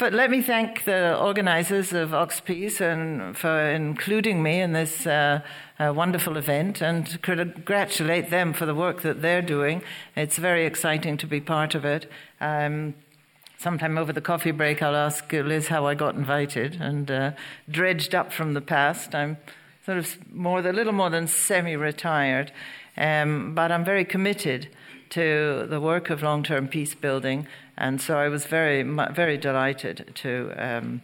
Let me thank the organizers of Oxpeace and for including me in this wonderful event, and congratulate them for the work that they're doing. It's very exciting to be part of it. Sometime over the coffee break, I'll ask Liz how I got invited, and dredged up from the past. I'm sort of a little more than semi-retired, but I'm very committed to the work of long-term peace building, and so I was very, very delighted to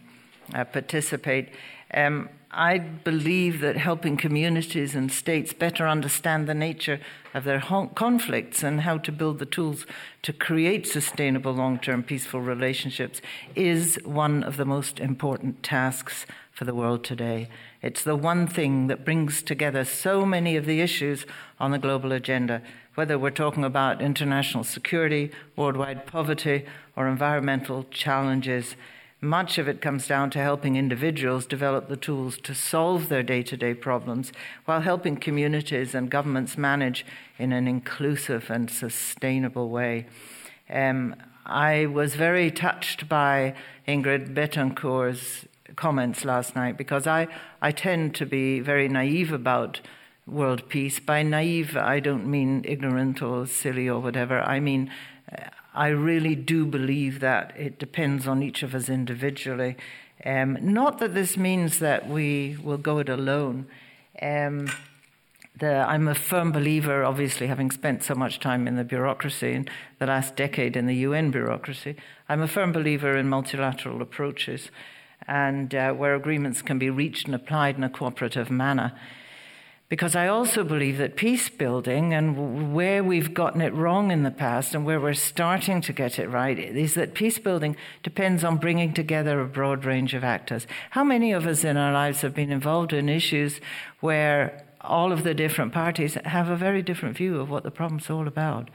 participate. I believe that helping communities and states better understand the nature of their conflicts and how to build the tools to create sustainable long-term peaceful relationships is one of the most important tasks for the world today. It's the one thing that brings together so many of the issues on the global agenda, whether we're talking about international security, worldwide poverty, or environmental challenges. Much of it comes down to helping individuals develop the tools to solve their day-to-day problems while helping communities and governments manage in an inclusive and sustainable way. I was very touched by Ingrid Betancourt's comments last night, because I tend to be very naive about world peace. By naive, I don't mean ignorant or silly or whatever. I mean, I really do believe that it depends on each of us individually. Not that this means that we will go it alone. I'm a firm believer, obviously, having spent so much time in the bureaucracy, in the last decade in the UN bureaucracy, I'm a firm believer in multilateral approaches, and where agreements can be reached and applied in a cooperative manner. Because I also believe that peace building, and where we've gotten it wrong in the past and where we're starting to get it right, is that peace building depends on bringing together a broad range of actors. How many of us in our lives have been involved in issues where all of the different parties have a very different view of what the problem's all about?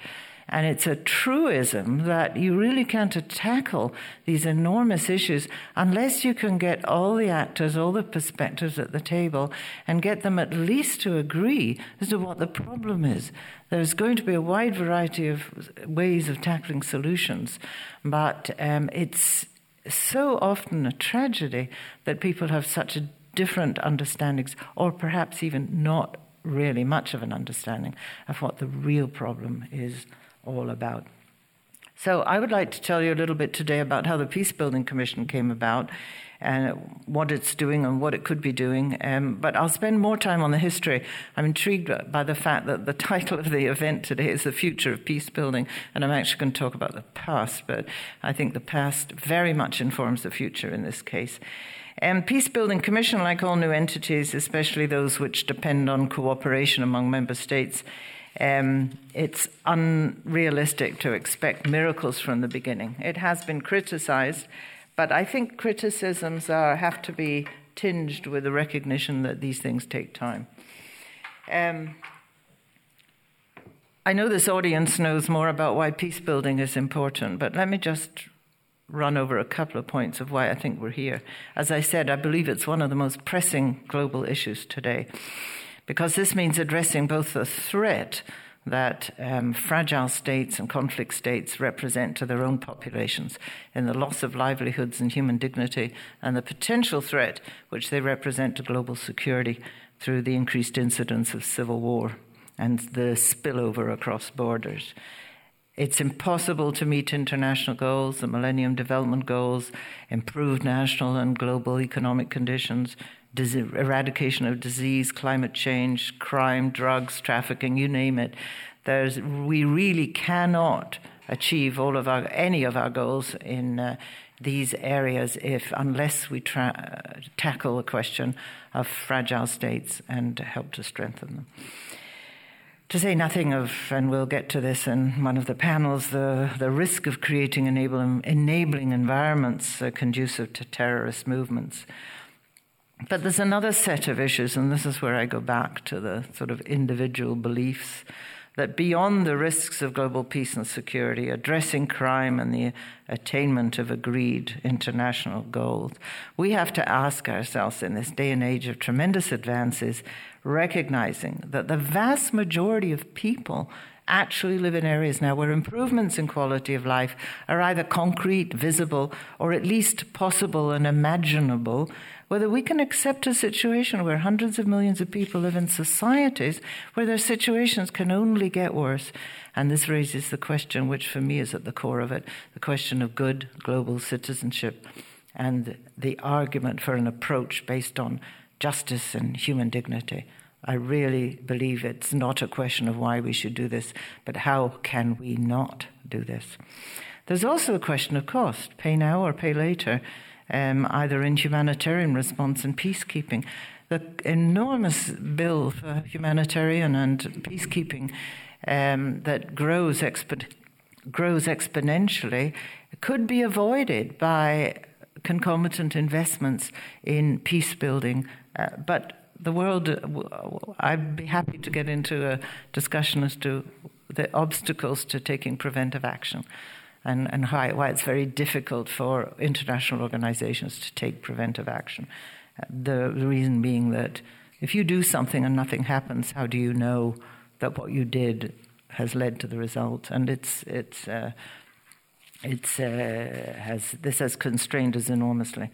And it's a truism that you really can't tackle these enormous issues unless you can get all the actors, all the perspectives at the table, and get them at least to agree as to what the problem is. There's going to be a wide variety of ways of tackling solutions, but it's so often a tragedy that people have such different understandings, or perhaps even not really much of an understanding of what the real problem is all about. So I would like to tell you a little bit today about how the Peacebuilding Commission came about and what it's doing and what it could be doing. But I'll spend more time on the history. I'm intrigued by the fact that the title of the event today is The Future of Peacebuilding, and I'm actually going to talk about the past, but I think the past very much informs the future in this case. And Peacebuilding Commission, like all new entities, especially those which depend on cooperation among member states, it's unrealistic to expect miracles from the beginning. It has been criticized, but I think criticisms have to be tinged with the recognition that these things take time. I know this audience knows more about why peace building is important, but let me just run over a couple of points of why I think we're here. As I said, I believe it's one of the most pressing global issues today, because this means addressing both the threat that fragile states and conflict states represent to their own populations in the loss of livelihoods and human dignity, and the potential threat which they represent to global security through the increased incidence of civil war and the spillover across borders. It's impossible to meet international goals, the Millennium Development Goals, improved national and global economic conditions, eradication of disease, climate change, crime, drugs, trafficking, you name it. We really cannot achieve any of our goals in these areas unless we tackle the question of fragile states and help to strengthen them. To say nothing of, and we'll get to this in one of the panels, the risk of creating enabling environments conducive to terrorist movements. But there's another set of issues, and this is where I go back to the sort of individual beliefs, that beyond the risks of global peace and security, addressing crime and the attainment of agreed international goals, we have to ask ourselves in this day and age of tremendous advances, recognizing that the vast majority of people actually live in areas now where improvements in quality of life are either concrete, visible, or at least possible and imaginable, whether we can accept a situation where hundreds of millions of people live in societies where their situations can only get worse. And this raises the question, which for me is at the core of it, the question of good global citizenship and the argument for an approach based on justice and human dignity. I really believe it's not a question of why we should do this, but how can we not do this? There's also the question of cost, pay now or pay later. Either in humanitarian response and peacekeeping. The enormous bill for humanitarian and peacekeeping that grows exponentially could be avoided by concomitant investments in peace building. But the world, I'd be happy to get into a discussion as to the obstacles to taking preventive action. And why it's very difficult for international organizations to take preventive action. The reason being that if you do something and nothing happens, how do you know that what you did has led to the result? And this has constrained us enormously.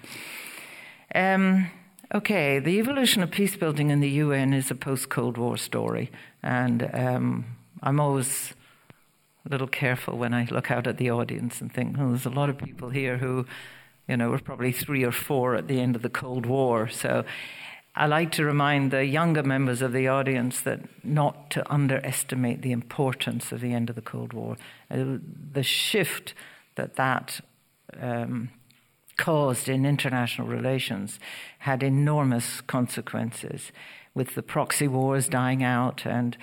Okay, the evolution of peace building in the UN is a post-Cold War story, and I'm always a little careful when I look out at the audience and think, oh, there's a lot of people here who, you know, were probably 3 or 4 at the end of the Cold War. So I like to remind the younger members of the audience that not to underestimate the importance of the end of the Cold War. The shift that caused in international relations had enormous consequences, with the proxy wars dying out, and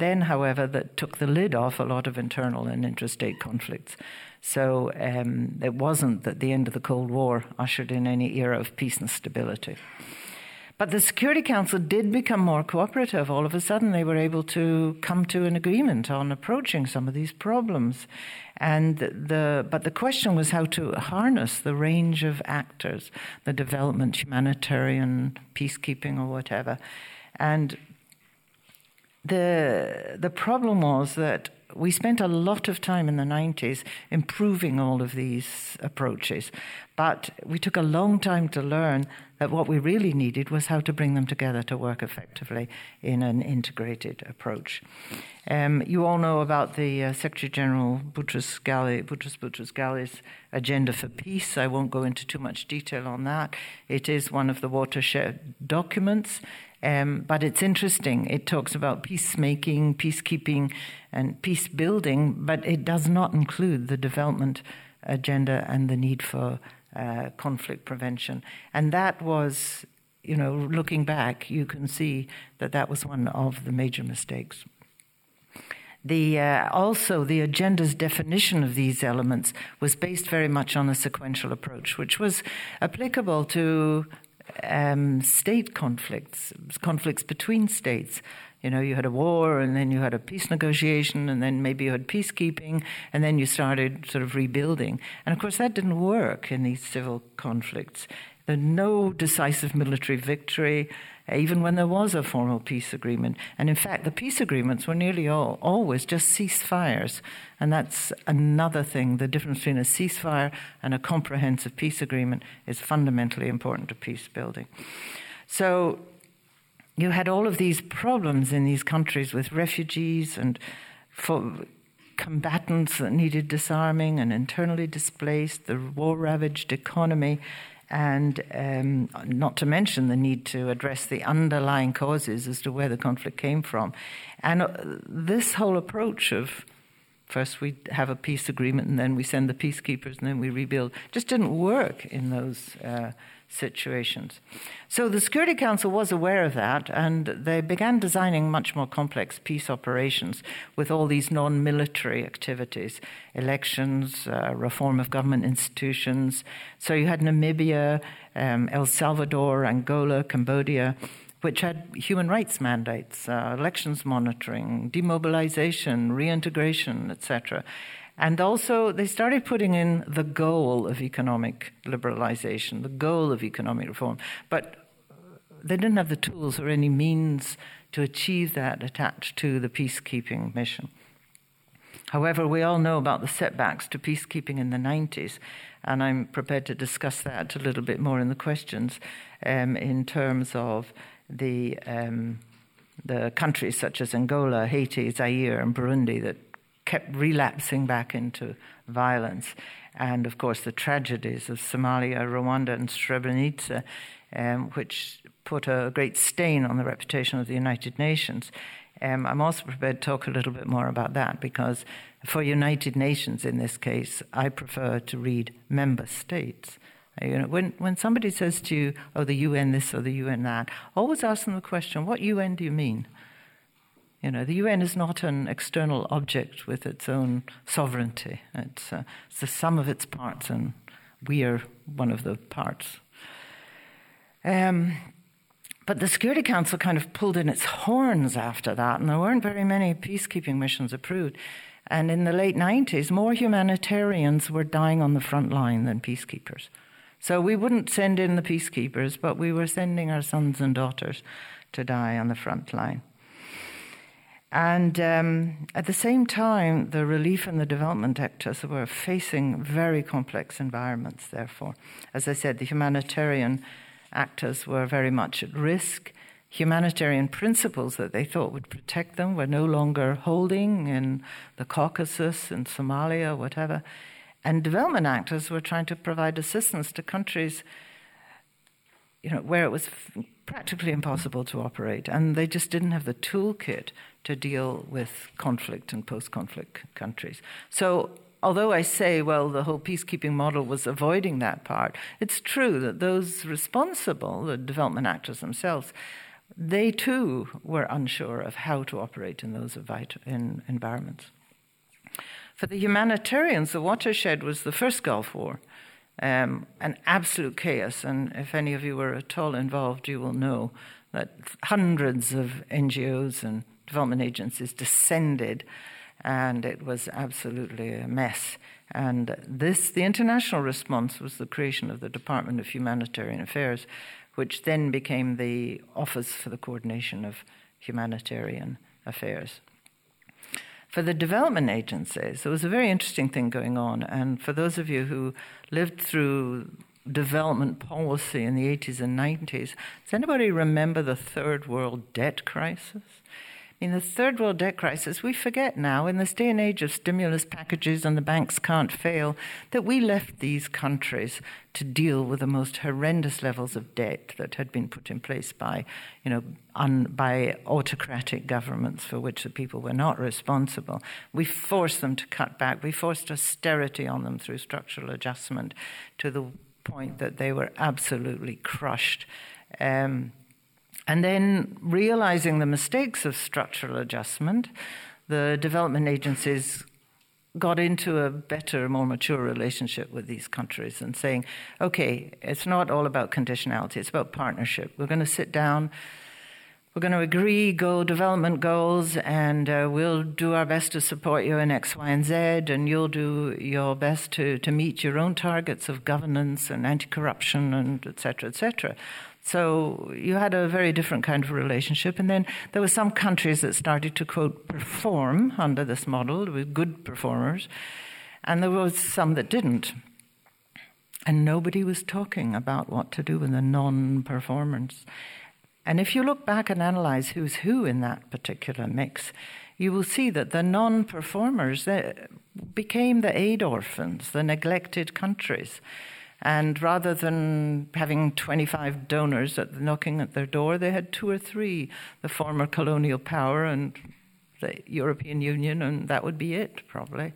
then, however, that took the lid off a lot of internal and interstate conflicts. So it wasn't that the end of the Cold War ushered in any era of peace and stability. But the Security Council did become more cooperative. All of a sudden, they were able to come to an agreement on approaching some of these problems. But the question was how to harness the range of actors, the development, humanitarian, peacekeeping, or whatever. And the problem was that we spent a lot of time in the 90s improving all of these approaches, but we took a long time to learn that what we really needed was how to bring them together to work effectively in an integrated approach. You all know about the Secretary-General Boutros-Ghali's agenda for peace. I won't go into too much detail on that. It is one of the watershed documents. But it's interesting. It talks about peacemaking, peacekeeping, and peace building, but it does not include the development agenda and the need for conflict prevention. And that was, you know, looking back, you can see that was one of the major mistakes. Also, the agenda's definition of these elements was based very much on a sequential approach, which was applicable to state conflicts between states. You know, you had a war, and then you had a peace negotiation, and then maybe you had peacekeeping, and then you started sort of rebuilding. And of course, that didn't work in these civil conflicts. There was no decisive military victory, even when there was a formal peace agreement. And in fact, the peace agreements were nearly always just ceasefires. And that's another thing. The difference between a ceasefire and a comprehensive peace agreement is fundamentally important to peace building. So you had all of these problems in these countries with refugees and for combatants that needed disarming and internally displaced, the war-ravaged economy, and not to mention the need to address the underlying causes as to where the conflict came from. And this whole approach of first we have a peace agreement and then we send the peacekeepers and then we rebuild just didn't work in those situations. So the Security Council was aware of that, and they began designing much more complex peace operations with all these non-military activities, elections, reform of government institutions. So you had Namibia, El Salvador, Angola, Cambodia, which had human rights mandates, elections monitoring, demobilization, reintegration, etc. And also they started putting in the goal of economic liberalization, the goal of economic reform. But they didn't have the tools or any means to achieve that attached to the peacekeeping mission. However, we all know about the setbacks to peacekeeping in the 90s, and I'm prepared to discuss that a little bit more in the questions in terms of the countries such as Angola, Haiti, Zaire, and Burundi that kept relapsing back into violence. And, of course, the tragedies of Somalia, Rwanda, and Srebrenica, which put a great stain on the reputation of the United Nations. I'm also prepared to talk a little bit more about that, because for United Nations in this case, I prefer to read member states. You know, when somebody says to you, oh, the UN this or the UN that, always ask them the question, what UN do you mean? You know, the UN is not an external object with its own sovereignty. It's the sum of its parts, and we are one of the parts. But the Security Council kind of pulled in its horns after that, and there weren't very many peacekeeping missions approved. And in the late 90s, more humanitarians were dying on the front line than peacekeepers. So we wouldn't send in the peacekeepers, but we were sending our sons and daughters to die on the front line. And at the same time, the relief and the development actors were facing very complex environments, therefore. As I said, the humanitarian actors were very much at risk. Humanitarian principles that they thought would protect them were no longer holding in the Caucasus, in Somalia, whatever. And development actors were trying to provide assistance to countries, you know, where it was practically impossible to operate, and they just didn't have the toolkit to deal with conflict and post-conflict countries. So although I say, well, the whole peacekeeping model was avoiding that part, it's true that those responsible, the development actors themselves, they too were unsure of how to operate in those environments. For the humanitarians, the watershed was the first Gulf War, an absolute chaos. And if any of you were at all involved, you will know that hundreds of NGOs and development agencies descended, and it was absolutely a mess. And this, the international response was the creation of the Department of Humanitarian Affairs, which then became the Office for the Coordination of Humanitarian Affairs. For the development agencies, there was a very interesting thing going on. And for those of you who lived through development policy in the 80s and 90s, does anybody remember the Third World Debt Crisis? In the Third World Debt Crisis, we forget now, in this day and age of stimulus packages and the banks can't fail, that we left these countries to deal with the most horrendous levels of debt that had been put in place by, you know, by autocratic governments for which the people were not responsible. We forced them to cut back. We forced austerity on them through structural adjustment to the point that they were absolutely crushed. And then realizing the mistakes of structural adjustment, the development agencies got into a better, more mature relationship with these countries and saying, okay, it's not all about conditionality, it's about partnership. We're going to sit down, we're going to agree development goals, and we'll do our best to support you in X, Y, and Z, and you'll do your best to meet your own targets of governance and anti-corruption and et cetera, et cetera. So you had a very different kind of relationship. And then there were some countries that started to, quote, perform under this model with good performers. And there was some that didn't. And nobody was talking about what to do with the non-performance. And if you look back and analyze who's who in that particular mix, you will see that the non-performers, they became the aid orphans, the neglected countries. And rather than having 25 donors knocking at their door, they had 2 or 3, the former colonial power and the European Union, and that would be it, probably.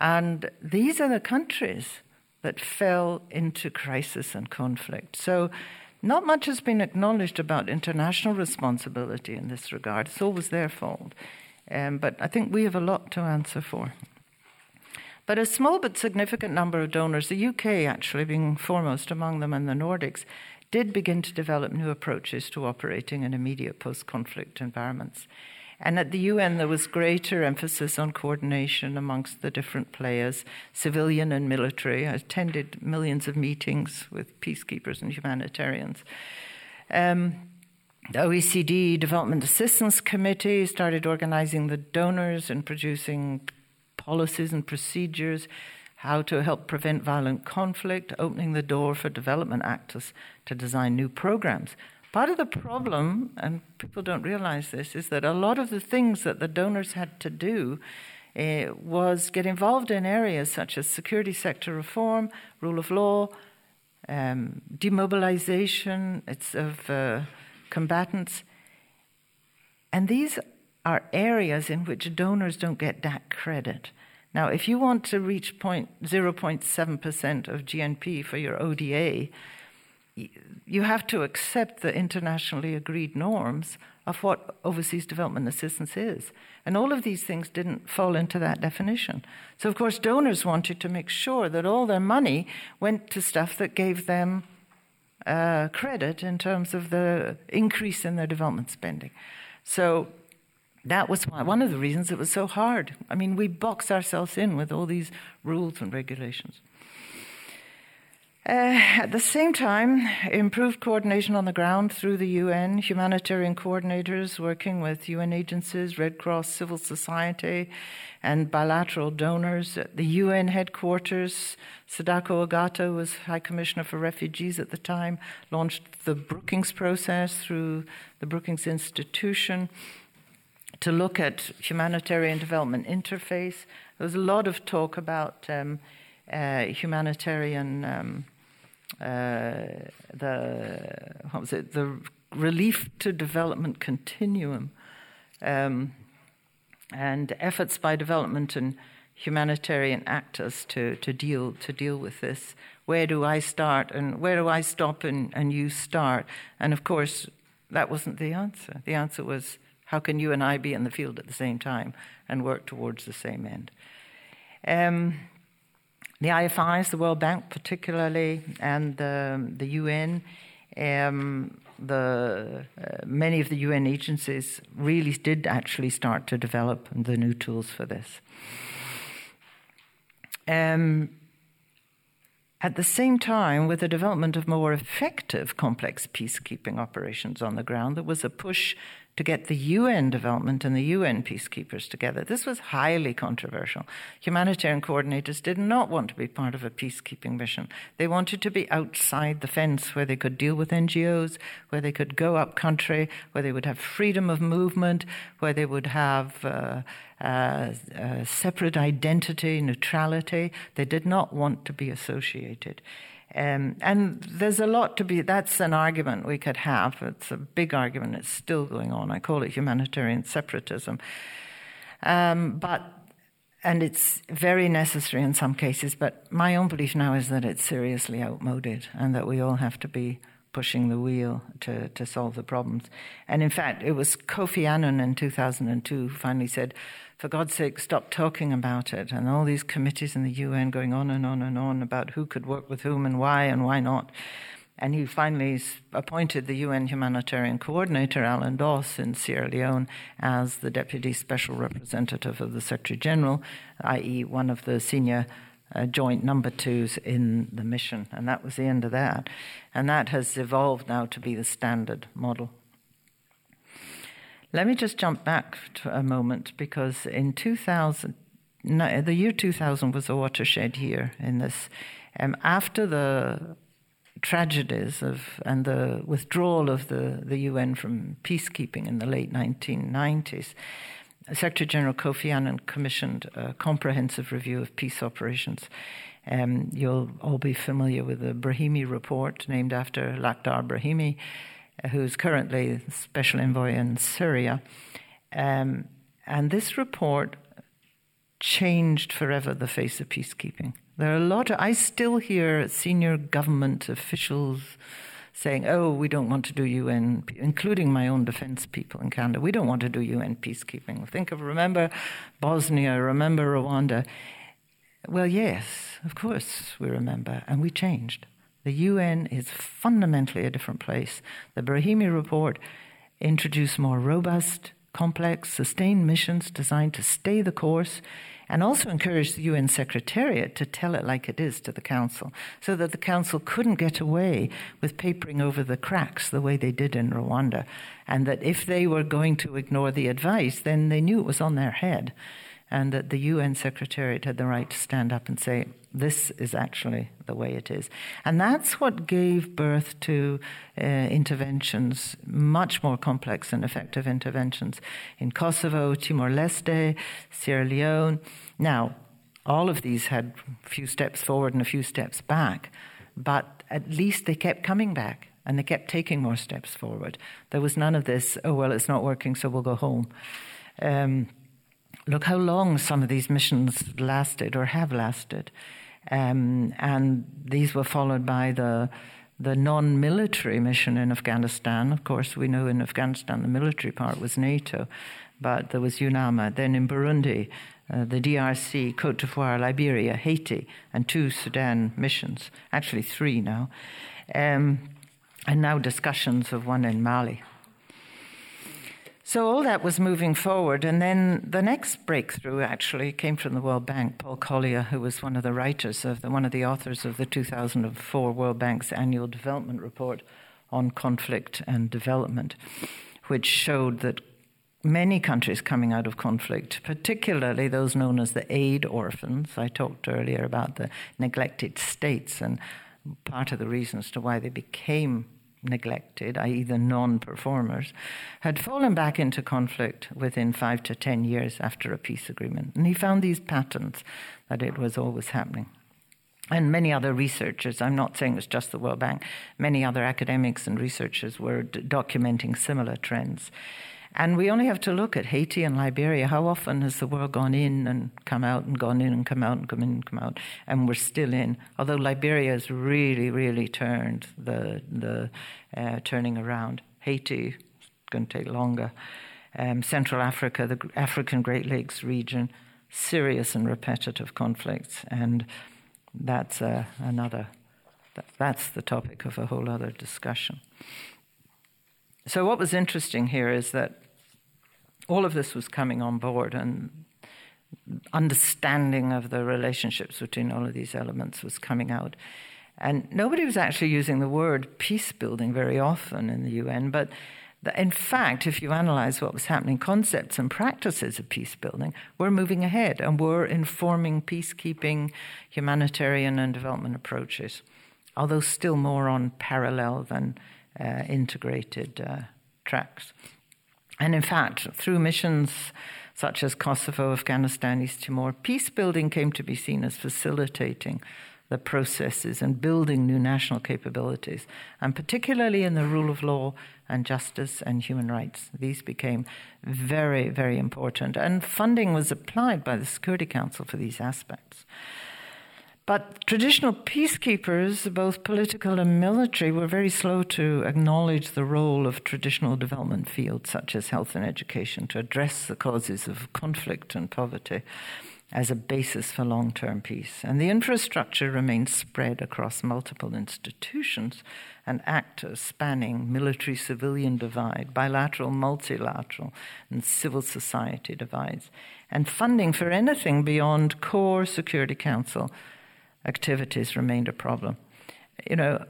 And these are the countries that fell into crisis and conflict. So not much has been acknowledged about international responsibility in this regard. It's always their fault. But I think we have a lot to answer for. But a small but significant number of donors, the UK actually being foremost among them and the Nordics, did begin to develop new approaches to operating in immediate post-conflict environments. And at the UN, there was greater emphasis on coordination amongst the different players, civilian and military. I attended millions of meetings with peacekeepers and humanitarians. The OECD Development Assistance Committee started organizing the donors and producing policies and procedures, how to help prevent violent conflict, opening the door for development actors to design new programs. Part of the problem, and people don't realize this, is that a lot of the things that the donors had to do was get involved in areas such as security sector reform, rule of law, demobilization of combatants. And these are areas in which donors don't get that credit. Now, if you want to reach 0.7% of GNP for your ODA, you have to accept the internationally agreed norms of what overseas development assistance is. And all of these things didn't fall into that definition. So, of course, donors wanted to make sure that all their money went to stuff that gave them credit in terms of the increase in their development spending. So that was one of the reasons it was so hard. I mean, we box ourselves in with all these rules and regulations. At the same time, improved coordination on the ground through the UN, humanitarian coordinators working with UN agencies, Red Cross, civil society, and bilateral donors. At the UN headquarters, Sadako Ogata was High Commissioner for Refugees at the time, launched the Brookings process through the Brookings Institution to look at humanitarian development interface. There was a lot of talk about humanitarian the relief to development continuum, and efforts by development and humanitarian actors to deal with this. Where do I start and where do I stop and you start? And of course, that wasn't the answer. The answer was, how can you and I be in the field at the same time and work towards the same end? The IFIs, the World Bank particularly, and the UN, many of the UN agencies really did actually start to develop the new tools for this. At the same time, with the development of more effective complex peacekeeping operations on the ground, there was a push to get the UN development and the UN peacekeepers together. This was highly controversial. Humanitarian coordinators did not want to be part of a peacekeeping mission. They wanted to be outside the fence where they could deal with NGOs, where they could go up country, where they would have freedom of movement, where they would have separate identity, neutrality. They did not want to be associated. And there's a lot to be... That's an argument we could have. It's a big argument. It's still going on. I call it humanitarian separatism. And it's very necessary in some cases, but my own belief now is that it's seriously outmoded and that we all have to be pushing the wheel to solve the problems. And in fact, it was Kofi Annan in 2002 who finally said, for God's sake, stop talking about it. And all these committees in the UN going on and on and on about who could work with whom and why not. And he finally appointed the UN humanitarian coordinator, Alan Doss, in Sierra Leone as the deputy special representative of the Secretary General, i.e. one of the senior joint number twos in the mission. And that was the end of that. And that has evolved now to be the standard model. Let me just jump back to a moment, because in 2000, the year 2000 was a watershed year in this. After the tragedies and the withdrawal of the UN from peacekeeping in the late 1990s, Secretary General Kofi Annan commissioned a comprehensive review of peace operations. You'll all be familiar with the Brahimi report, named after Lakhdar Brahimi, who's currently special envoy in Syria. And this report changed forever the face of peacekeeping. There are a lot of... I still hear senior government officials saying, oh, we don't want to do UN, including my own defense people in Canada, we don't want to do UN peacekeeping. Remember Bosnia, remember Rwanda. Well, yes, of course we remember, and we changed. The UN is fundamentally a different place. The Brahimi report introduced more robust, complex, sustained missions designed to stay the course, and also encouraged the UN Secretariat to tell it like it is to the Council, so that the Council couldn't get away with papering over the cracks the way they did in Rwanda, and that if they were going to ignore the advice, then they knew it was on their head. and that the UN Secretariat had the right to stand up and say, this is actually the way it is. And that's what gave birth to interventions, much more complex and effective interventions in Kosovo, Timor-Leste, Sierra Leone. Now, all of these had a few steps forward and a few steps back, but at least they kept coming back and they kept taking more steps forward. There was none of this, oh, well, it's not working, so we'll go home. Look how long some of these missions lasted or have lasted. And these were followed by the non-military mission in Afghanistan. Of course, we know in Afghanistan the military part was NATO, but there was UNAMA. Then in Burundi, the DRC, Cote d'Ivoire, Liberia, Haiti, and 2 Sudan missions. Actually 3 now. And now discussions of one in Mali. So all that was moving forward, and then the next breakthrough actually came from the World Bank. Paul Collier, who was one of the writers of one of the authors of the 2004 World Bank's annual development report on conflict and development, which showed that many countries coming out of conflict, particularly those known as the aid orphans, I talked earlier about the neglected states and part of the reasons to why they became neglected, i.e. the non-performers, had fallen back into conflict within 5 to 10 years after a peace agreement. And he found these patterns, that it was always happening. And many other researchers, I'm not saying it's just the World Bank, many other academics and researchers were documenting similar trends. And we only have to look at Haiti and Liberia. How often has the world gone in and come out and gone in and come out and come in and come out? And we're still in. Although Liberia has really, really turned the turning around. Haiti is going to take longer. Central Africa, the African Great Lakes region, serious and repetitive conflicts. And that's that's the topic of a whole other discussion. So what was interesting here is that all of this was coming on board, and understanding of the relationships between all of these elements was coming out. And nobody was actually using the word peace building very often in the UN, but in fact, if you analyze what was happening, concepts and practices of peace building were moving ahead and were informing peacekeeping, humanitarian and development approaches, although still more on parallel than integrated tracks. And in fact, through missions such as Kosovo, Afghanistan, East Timor, peace building came to be seen as facilitating the processes and building new national capabilities, and particularly in the rule of law and justice and human rights. These became very, very important, and funding was applied by the Security Council for these aspects. But traditional peacekeepers, both political and military, were very slow to acknowledge the role of traditional development fields such as health and education to address the causes of conflict and poverty as a basis for long-term peace. And the infrastructure remained spread across multiple institutions and actors spanning military-civilian divide, bilateral, multilateral, and civil society divides. And funding for anything beyond core Security Council activities remained a problem. You know,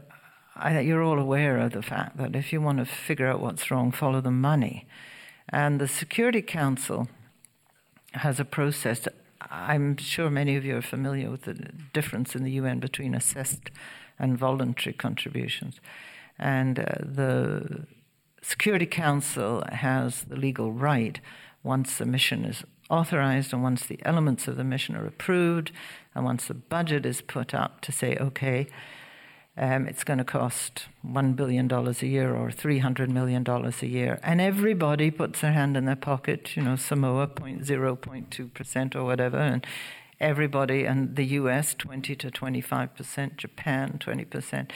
you're all aware of the fact that if you want to figure out what's wrong, follow the money. And the Security Council has a process that I'm sure many of you are familiar with, the difference in the UN between assessed and voluntary contributions. And the Security Council has the legal right, once the mission is authorized and once the elements of the mission are approved and once the budget is put up, to say, okay, it's going to cost $1 billion a year or $300 million a year. And everybody puts their hand in their pocket, you know, Samoa 0.2% or whatever, and everybody, and the US 20 to 25%, Japan 20%.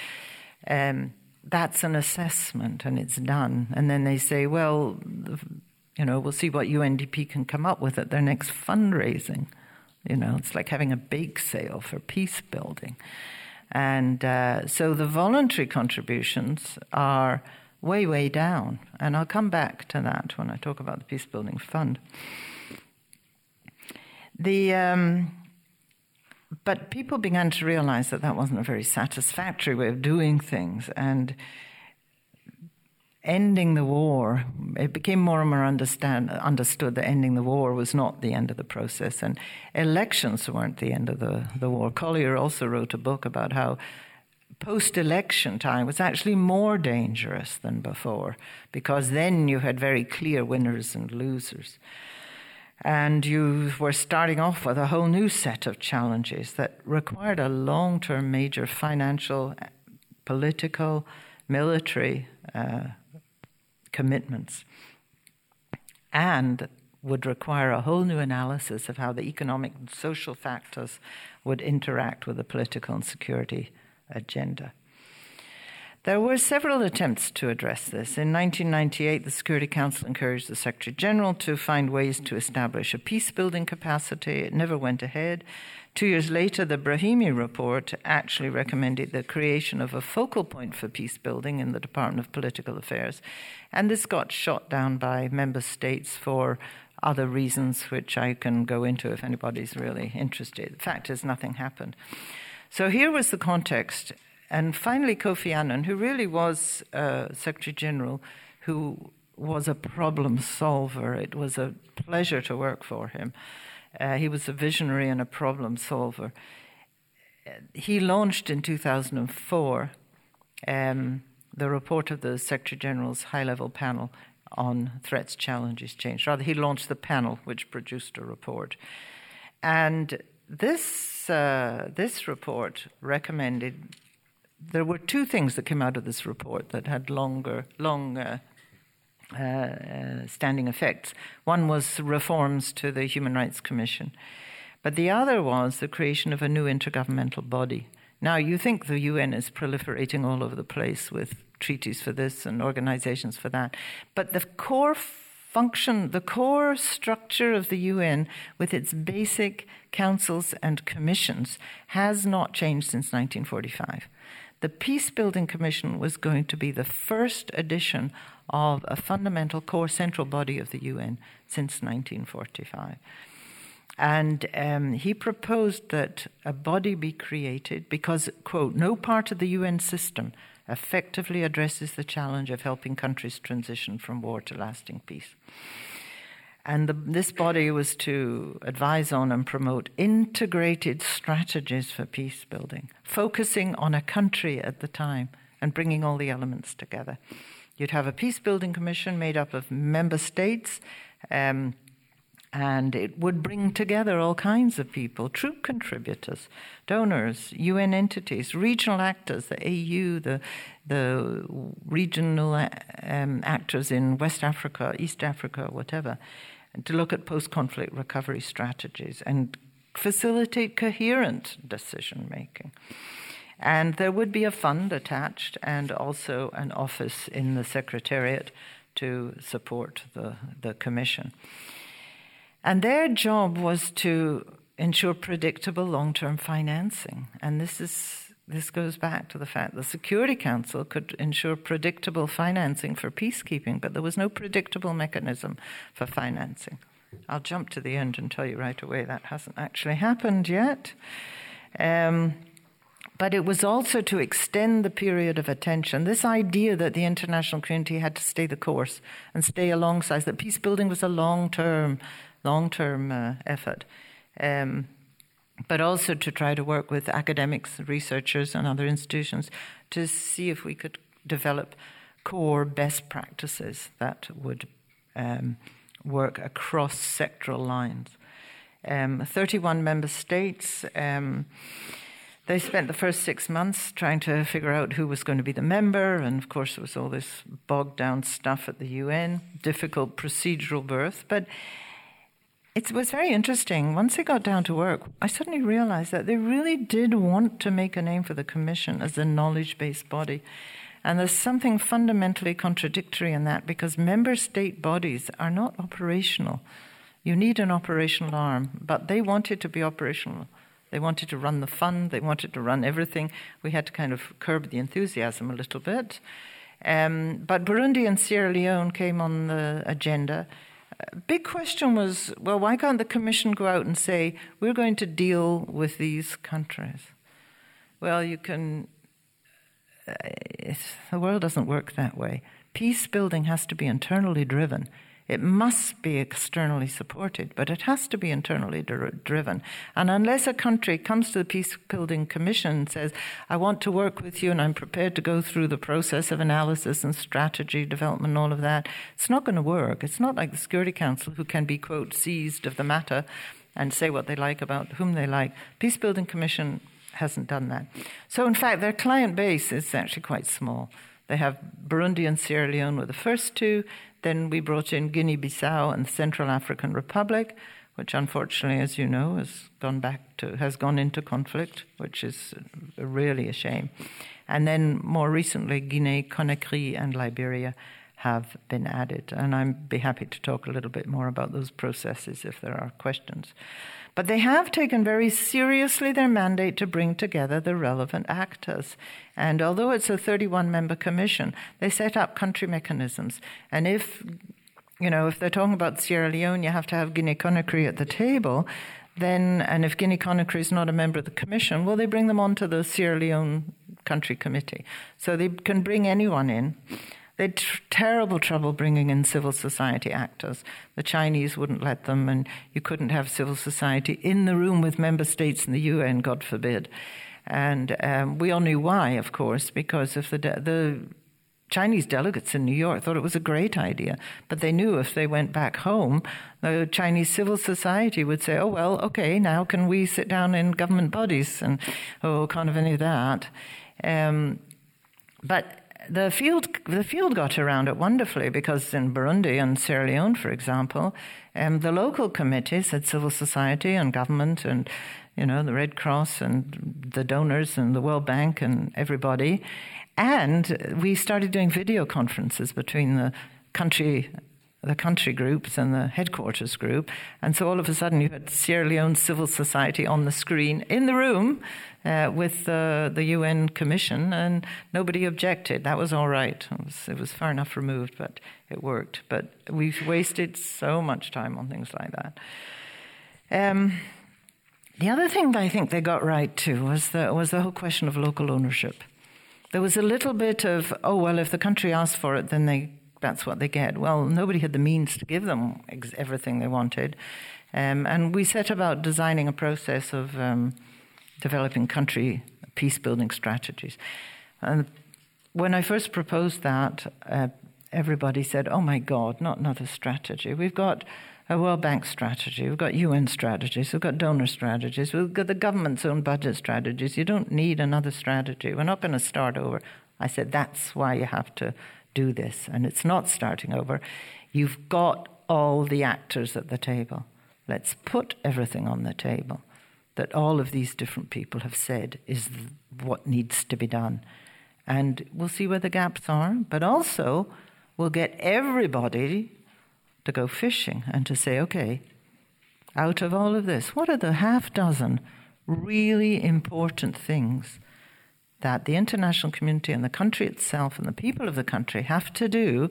That's an assessment and it's done. And then they say, well, you know, we'll see what UNDP can come up with at their next fundraising. You know, it's like having a bake sale for peace building. And so the voluntary contributions are way, way down. And I'll come back to that when I talk about the Peace Building Fund. But people began to realize that that wasn't a very satisfactory way of doing things. And ending the war, it became more and more understood that ending the war was not the end of the process, and elections weren't the end of the war. Collier also wrote a book about how post-election time was actually more dangerous than before, because then you had very clear winners and losers. And you were starting off with a whole new set of challenges that required a long-term major financial, political, military commitments, and would require a whole new analysis of how the economic and social factors would interact with the political and security agenda. There were several attempts to address this. In 1998, the Security Council encouraged the Secretary General to find ways to establish a peace-building capacity. It never went ahead. 2 years later, the Brahimi report actually recommended the creation of a focal point for peace-building in the Department of Political Affairs, and this got shot down by member states for other reasons, which I can go into if anybody's really interested. The fact is, nothing happened. So here was the context. And finally, Kofi Annan, who really was Secretary General, who was a problem solver. It was a pleasure to work for him. He was a visionary and a problem solver. He launched in 2004 the report of the Secretary General's high-level panel on threats, challenges, change. Rather, he launched the panel, which produced a report. And this report recommended... There were two things that came out of this report that had long-standing effects. One was reforms to the Human Rights Commission, but the other was the creation of a new intergovernmental body. Now, you think the UN is proliferating all over the place with treaties for this and organizations for that, but the core function, the core structure of the UN with its basic councils and commissions has not changed since 1945. The Peacebuilding Commission was going to be the first edition of a fundamental core central body of the UN since 1945. And he proposed that a body be created because, quote, no part of the UN system effectively addresses the challenge of helping countries transition from war to lasting peace. And this body was to advise on and promote integrated strategies for peace building, focusing on a country at the time and bringing all the elements together. You'd have a peace building commission made up of member states, and it would bring together all kinds of people, troop contributors, donors, UN entities, regional actors, the AU, the regional actors in West Africa, East Africa, whatever, and to look at post-conflict recovery strategies and facilitate coherent decision-making. And there would be a fund attached and also an office in the Secretariat to support the commission. And their job was to ensure predictable long-term financing. And this goes back to the fact the Security Council could ensure predictable financing for peacekeeping, but there was no predictable mechanism for financing. I'll jump to the end and tell you right away that hasn't actually happened yet. But it was also to extend the period of attention. This idea that the international community had to stay the course and stay alongside, that peace building was a long-term effort, but also to try to work with academics, researchers, and other institutions to see if we could develop core best practices that would work across sectoral lines. 31 member states... They spent the first 6 months trying to figure out who was going to be the member, and of course there was all this bogged-down stuff at the UN, difficult procedural birth. But it was very interesting. Once they got down to work, I suddenly realized that they really did want to make a name for the Commission as a knowledge-based body. And there's something fundamentally contradictory in that, because member state bodies are not operational. You need an operational arm, but they wanted to be operational. They wanted to run the fund. They wanted to run everything. We had to kind of curb the enthusiasm a little bit. But Burundi and Sierra Leone came on the agenda. A big question was, well, why can't the Commission go out and say, we're going to deal with these countries? Well, you can... the world doesn't work that way. Peace building has to be internally driven. It must be externally supported, but it has to be internally driven. And unless a country comes to the Peacebuilding Commission and says, I want to work with you and I'm prepared to go through the process of analysis and strategy development and all of that, it's not going to work. It's not like the Security Council, who can be, quote, seized of the matter and say what they like about whom they like. Peacebuilding Commission hasn't done that. So, in fact, their client base is actually quite small. They have Burundi and Sierra Leone were the first two. Then we brought in Guinea-Bissau and the Central African Republic, which unfortunately, as you know, has gone into conflict, which is really a shame. And then more recently, Guinea-Conakry and Liberia have been added. And I'd be happy to talk a little bit more about those processes if there are questions. But they have taken very seriously their mandate to bring together the relevant actors. And although it's a 31-member commission, they set up country mechanisms. And if they're talking about Sierra Leone, you have to have Guinea-Conakry at the table. Then, and if Guinea-Conakry is not a member of the commission, well, they bring them onto the Sierra Leone Country Committee. So they can bring anyone in. They had terrible trouble bringing in civil society actors. The Chinese wouldn't let them, and you couldn't have civil society in the room with member states and the UN, God forbid. And we all knew why, of course, because if the Chinese delegates in New York thought it was a great idea, but they knew if they went back home, the Chinese civil society would say, oh, well, okay, now can we sit down in government bodies? And, oh, kind of any of that. But the field got around it wonderfully, because in Burundi and Sierra Leone, for example, the local committees had civil society and government and, the Red Cross and the donors and the World Bank and everybody. And we started doing video conferences between the country groups and the headquarters group. And so all of a sudden you had Sierra Leone civil society on the screen in the room with the UN Commission, and nobody objected. That was all right. It was far enough removed, but it worked. But we've wasted so much time on things like that. The other thing that I think they got right too was the whole question of local ownership. There was a little bit of, oh, well, if the country asked for it, then that's what they get. Well, nobody had the means to give them everything they wanted. And we set about designing a process of developing country peace-building strategies. And when I first proposed that, everybody said, oh, my God, not another strategy. We've got a World Bank strategy. We've got UN strategies. We've got donor strategies. We've got the government's own budget strategies. You don't need another strategy. We're not going to start over. I said, that's why you have to do this, and it's not starting over. You've got all the actors at the table. Let's put everything on the table that all of these different people have said is what needs to be done. And we'll see where the gaps are, but also we'll get everybody to go fishing and to say, okay, out of all of this, what are the half dozen really important things that the international community and the country itself and the people of the country have to do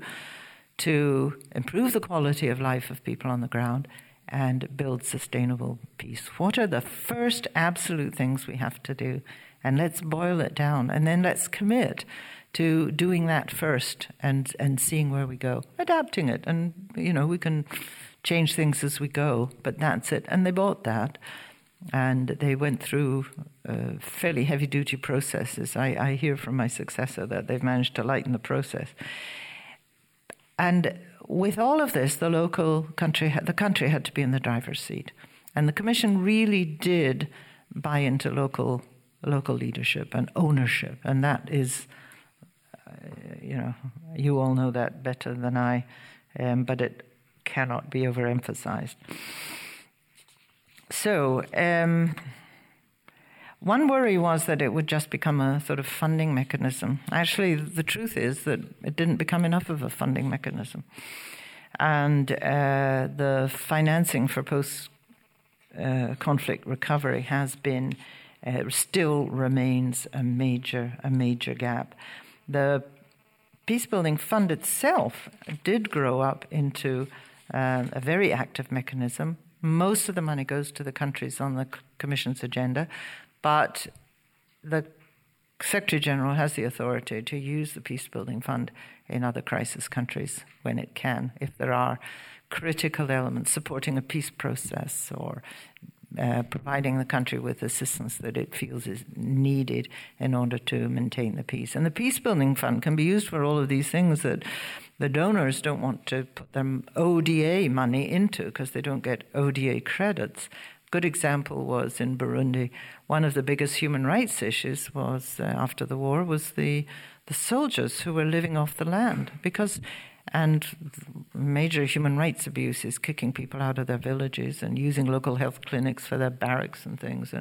to improve the quality of life of people on the ground and build sustainable peace? What are the first absolute things we have to do? And let's boil it down, and then let's commit to doing that first and seeing where we go, adapting it. And, we can change things as we go, but that's it. And they bought that. And they went through fairly heavy-duty processes. I hear from my successor that they've managed to lighten the process. And with all of this, the country had to be in the driver's seat. And the Commission really did buy into local leadership and ownership. And that is, you all know that better than I, but it cannot be overemphasized. So one worry was that it would just become a sort of funding mechanism. Actually, the truth is that it didn't become enough of a funding mechanism. And the financing for post-conflict recovery has been, still remains a major gap. The peacebuilding fund itself did grow up into a very active mechanism. Most of the money goes to the countries on the Commission's agenda, but the Secretary General has the authority to use the Peacebuilding Fund in other crisis countries when it can, if there are critical elements supporting a peace process or providing the country with assistance that it feels is needed in order to maintain the peace. And the Peacebuilding Fund can be used for all of these things that the donors don't want to put their ODA money into because they don't get ODA credits. Good example was in Burundi. One of the biggest human rights issues was after the war was the soldiers who were living off the land because, and major human rights abuses, kicking people out of their villages and using local health clinics for their barracks and things.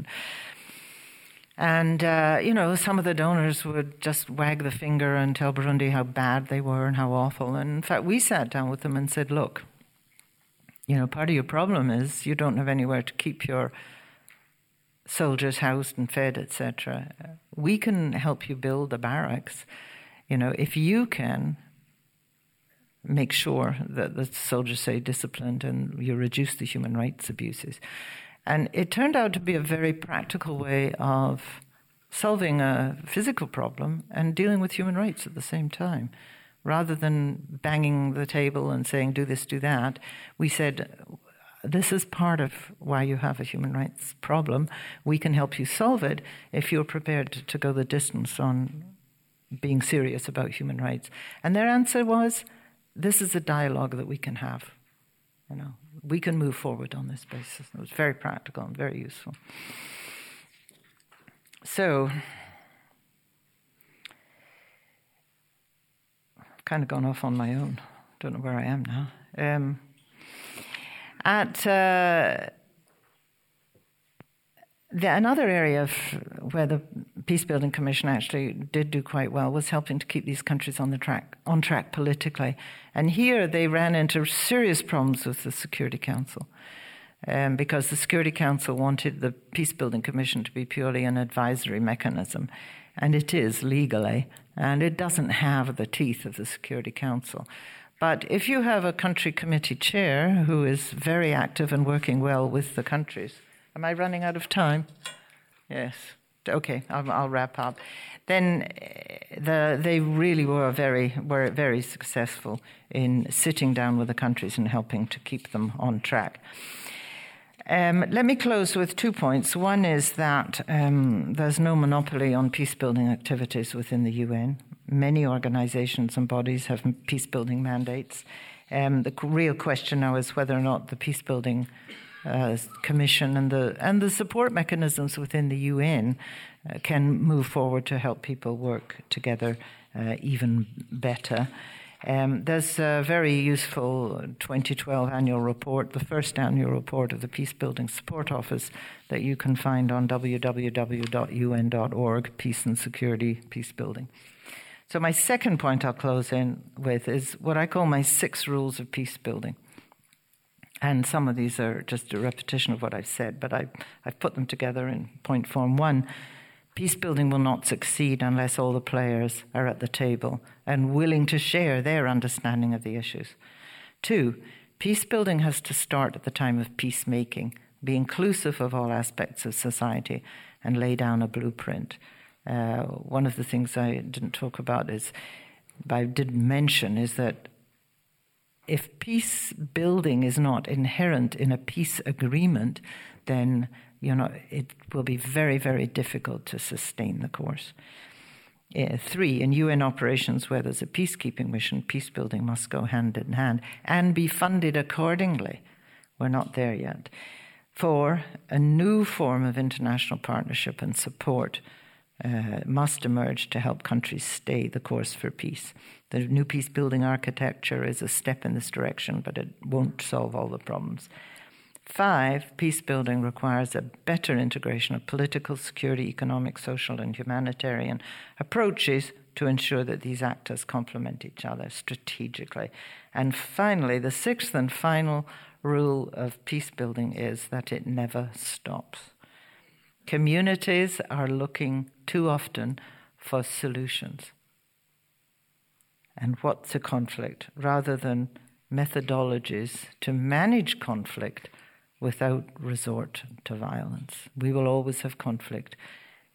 And you know, some of the donors would just wag the finger and tell Burundi how bad they were and how awful. And in fact, we sat down with them and said, look, you know, part of your problem is you don't have anywhere to keep your soldiers housed and fed, etc. We can help you build the barracks, you know, if you can make sure that the soldiers stay disciplined and you reduce the human rights abuses. And it turned out to be a very practical way of solving a physical problem and dealing with human rights at the same time. Rather than banging the table and saying, do this, do that, we said, this is part of why you have a human rights problem. We can help you solve it if you're prepared to go the distance on being serious about human rights. And their answer was, this is a dialogue that we can have. You know, we can move forward on this basis. It was very practical and very useful. So, kind of gone off on my own. Don't know where I am now. Another area where the Peacebuilding Commission actually did do quite well was helping to keep these countries on track politically. And here they ran into serious problems with the Security Council, because the Security Council wanted the Peacebuilding Commission to be purely an advisory mechanism, and it is legally. And it doesn't have the teeth of the Security Council. But if you have a country committee chair who is very active and working well with the countries, am I running out of time? Yes. Okay, I'll wrap up. Then they really were very successful in sitting down with the countries and helping to keep them on track. Let me close with 2 points. One is that there's no monopoly on peacebuilding activities within the UN. Many organizations and bodies have peacebuilding mandates. The real question now is whether or not the Peacebuilding Commission and the support mechanisms within the UN can move forward to help people work together even better. There's a very useful 2012 annual report, the first annual report of the Peacebuilding Support Office that you can find on www.un.org, Peace and Security, Peacebuilding. So my second point I'll close in with is what I call my 6 rules of peacebuilding. And some of these are just a repetition of what I've said, but I've put them together in point form. 1, peacebuilding will not succeed unless all the players are at the table and willing to share their understanding of the issues. 2, peacebuilding has to start at the time of peacemaking, be inclusive of all aspects of society, and lay down a blueprint. One of the things I didn't talk about is, but I did mention, is that if peacebuilding is not inherent in a peace agreement, then you know, it will be very, very difficult to sustain the course. 3, in UN operations where there's a peacekeeping mission, peacebuilding must go hand in hand and be funded accordingly. We're not there yet. 4, a new form of international partnership and support must emerge to help countries stay the course for peace. The new peacebuilding architecture is a step in this direction, but it won't solve all the problems. 5, peacebuilding requires a better integration of political, security, economic, social, and humanitarian approaches to ensure that these actors complement each other strategically. And finally, the 6th and final rule of peacebuilding is that it never stops. Communities are looking too often for solutions and what's a conflict, rather than methodologies to manage conflict without resort to violence. We will always have conflict.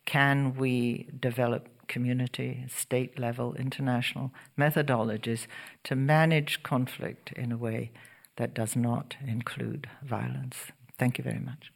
Can we develop community, state-level, international methodologies to manage conflict in a way that does not include violence? Thank you very much.